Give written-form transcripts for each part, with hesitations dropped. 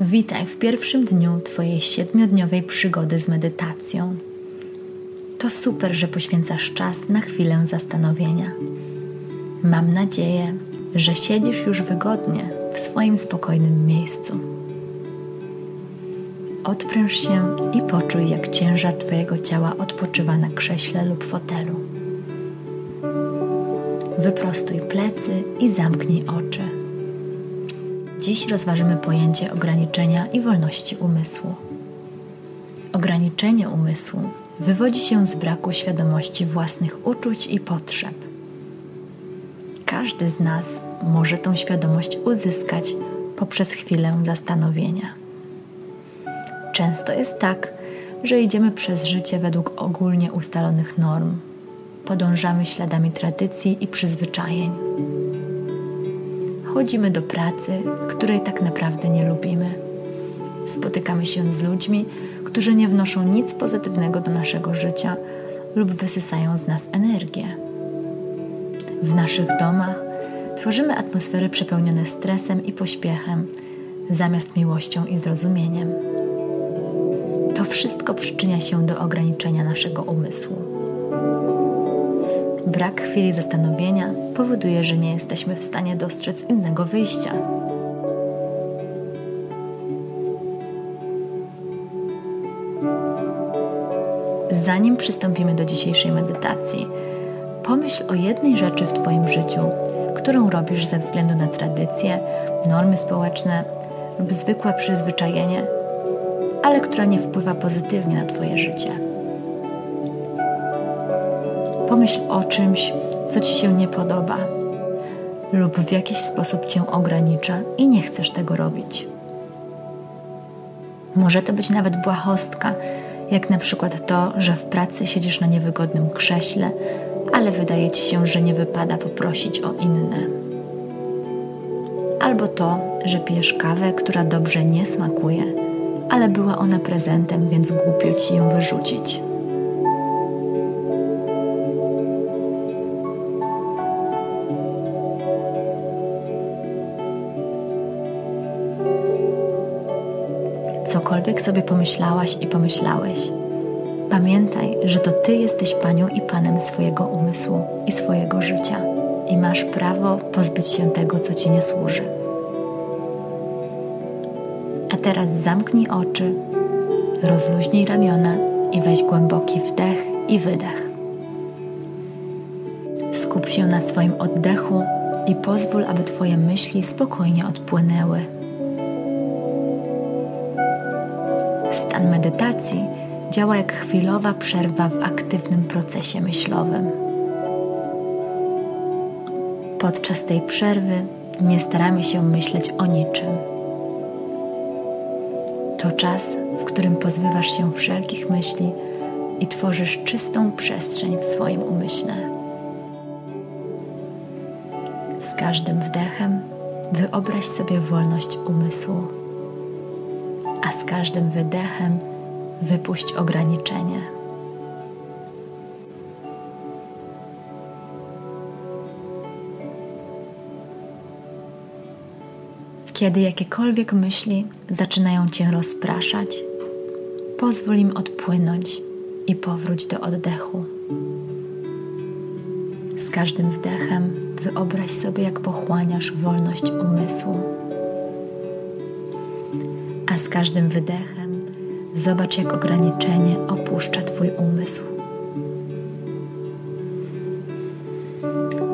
Witaj w pierwszym dniu Twojej 7-dniowej przygody z medytacją. To super, że poświęcasz czas na chwilę zastanowienia. Mam nadzieję, że siedzisz już wygodnie w swoim spokojnym miejscu. Odpręż się i poczuj, jak ciężar Twojego ciała odpoczywa na krześle lub fotelu. Wyprostuj plecy i zamknij oczy. Dziś rozważymy pojęcie ograniczenia i wolności umysłu. Ograniczenie umysłu wywodzi się z braku świadomości własnych uczuć i potrzeb. Każdy z nas może tą świadomość uzyskać poprzez chwilę zastanowienia. Często jest tak, że idziemy przez życie według ogólnie ustalonych norm. Podążamy śladami tradycji i przyzwyczajeń. Chodzimy do pracy, której tak naprawdę nie lubimy. Spotykamy się z ludźmi, którzy nie wnoszą nic pozytywnego do naszego życia lub wysysają z nas energię. W naszych domach tworzymy atmosfery przepełnione stresem i pośpiechem, zamiast miłością i zrozumieniem. To wszystko przyczynia się do ograniczenia naszego umysłu. Brak chwili zastanowienia powoduje, że nie jesteśmy w stanie dostrzec innego wyjścia. Zanim przystąpimy do dzisiejszej medytacji, pomyśl o jednej rzeczy w Twoim życiu, którą robisz ze względu na tradycje, normy społeczne lub zwykłe przyzwyczajenie, ale która nie wpływa pozytywnie na Twoje życie. Pomyśl o czymś, co Ci się nie podoba lub w jakiś sposób Cię ogranicza i nie chcesz tego robić. Może to być nawet błahostka, jak na przykład to, że w pracy siedzisz na niewygodnym krześle, ale wydaje Ci się, że nie wypada poprosić o inne. Albo to, że pijesz kawę, która dobrze nie smakuje, ale była ona prezentem, więc głupio Ci ją wyrzucić. Cokolwiek sobie pomyślałaś i pomyślałeś, pamiętaj, że to Ty jesteś Panią i Panem swojego umysłu i swojego życia i masz prawo pozbyć się tego, co Ci nie służy. A teraz zamknij oczy, rozluźnij ramiona i weź głęboki wdech i wydech. Skup się na swoim oddechu i pozwól, aby Twoje myśli spokojnie odpłynęły. Stan medytacji działa jak chwilowa przerwa w aktywnym procesie myślowym. Podczas tej przerwy nie staramy się myśleć o niczym. To czas, w którym pozbywasz się wszelkich myśli i tworzysz czystą przestrzeń w swoim umyśle. Z każdym wdechem wyobraź sobie wolność umysłu, a z każdym wydechem wypuść ograniczenie. Kiedy jakiekolwiek myśli zaczynają Cię rozpraszać, pozwól im odpłynąć i powróć do oddechu. Z każdym wdechem wyobraź sobie, jak pochłaniasz wolność umysłu. A z każdym wydechem zobacz, jak ograniczenie opuszcza Twój umysł.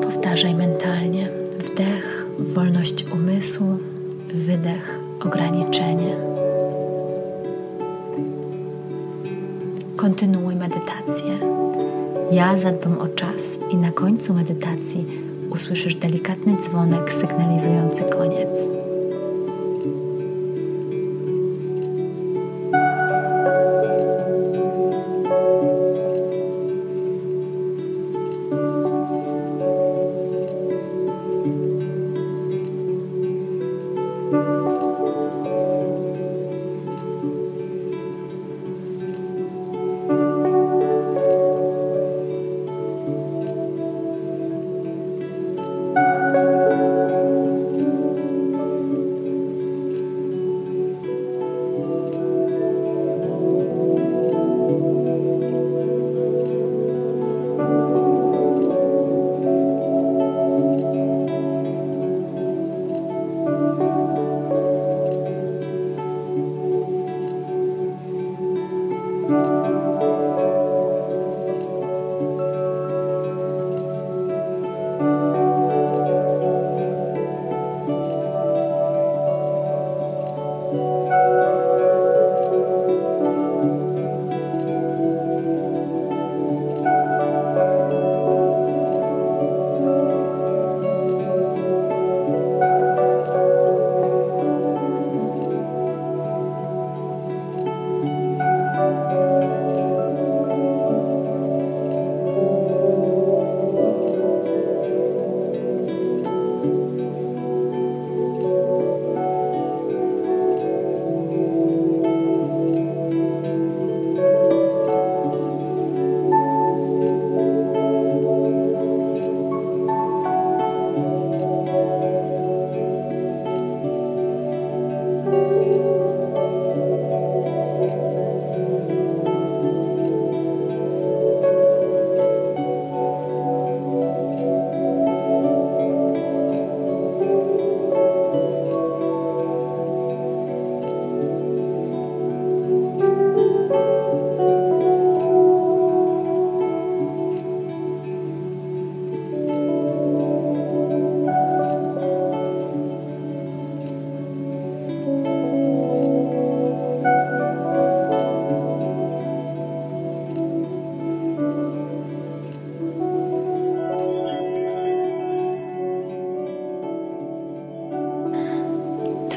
Powtarzaj mentalnie: wdech, wolność umysłu, wydech, ograniczenie. Kontynuuj medytację. Ja zadbam o czas i na końcu medytacji usłyszysz delikatny dzwonek sygnalizujący koniec.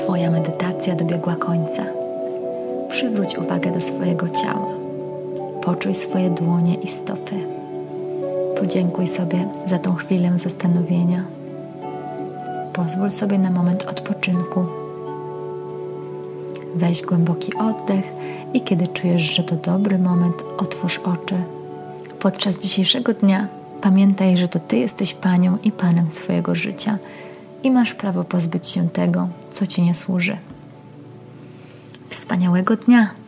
Twoja medytacja dobiegła końca. Przywróć uwagę do swojego ciała. Poczuj swoje dłonie i stopy. Podziękuj sobie za tą chwilę zastanowienia. Pozwól sobie na moment odpoczynku. Weź głęboki oddech i kiedy czujesz, że to dobry moment, otwórz oczy. Podczas dzisiejszego dnia pamiętaj, że to Ty jesteś Panią i Panem swojego życia i masz prawo pozbyć się tego, co Ci nie służy. Wspaniałego dnia!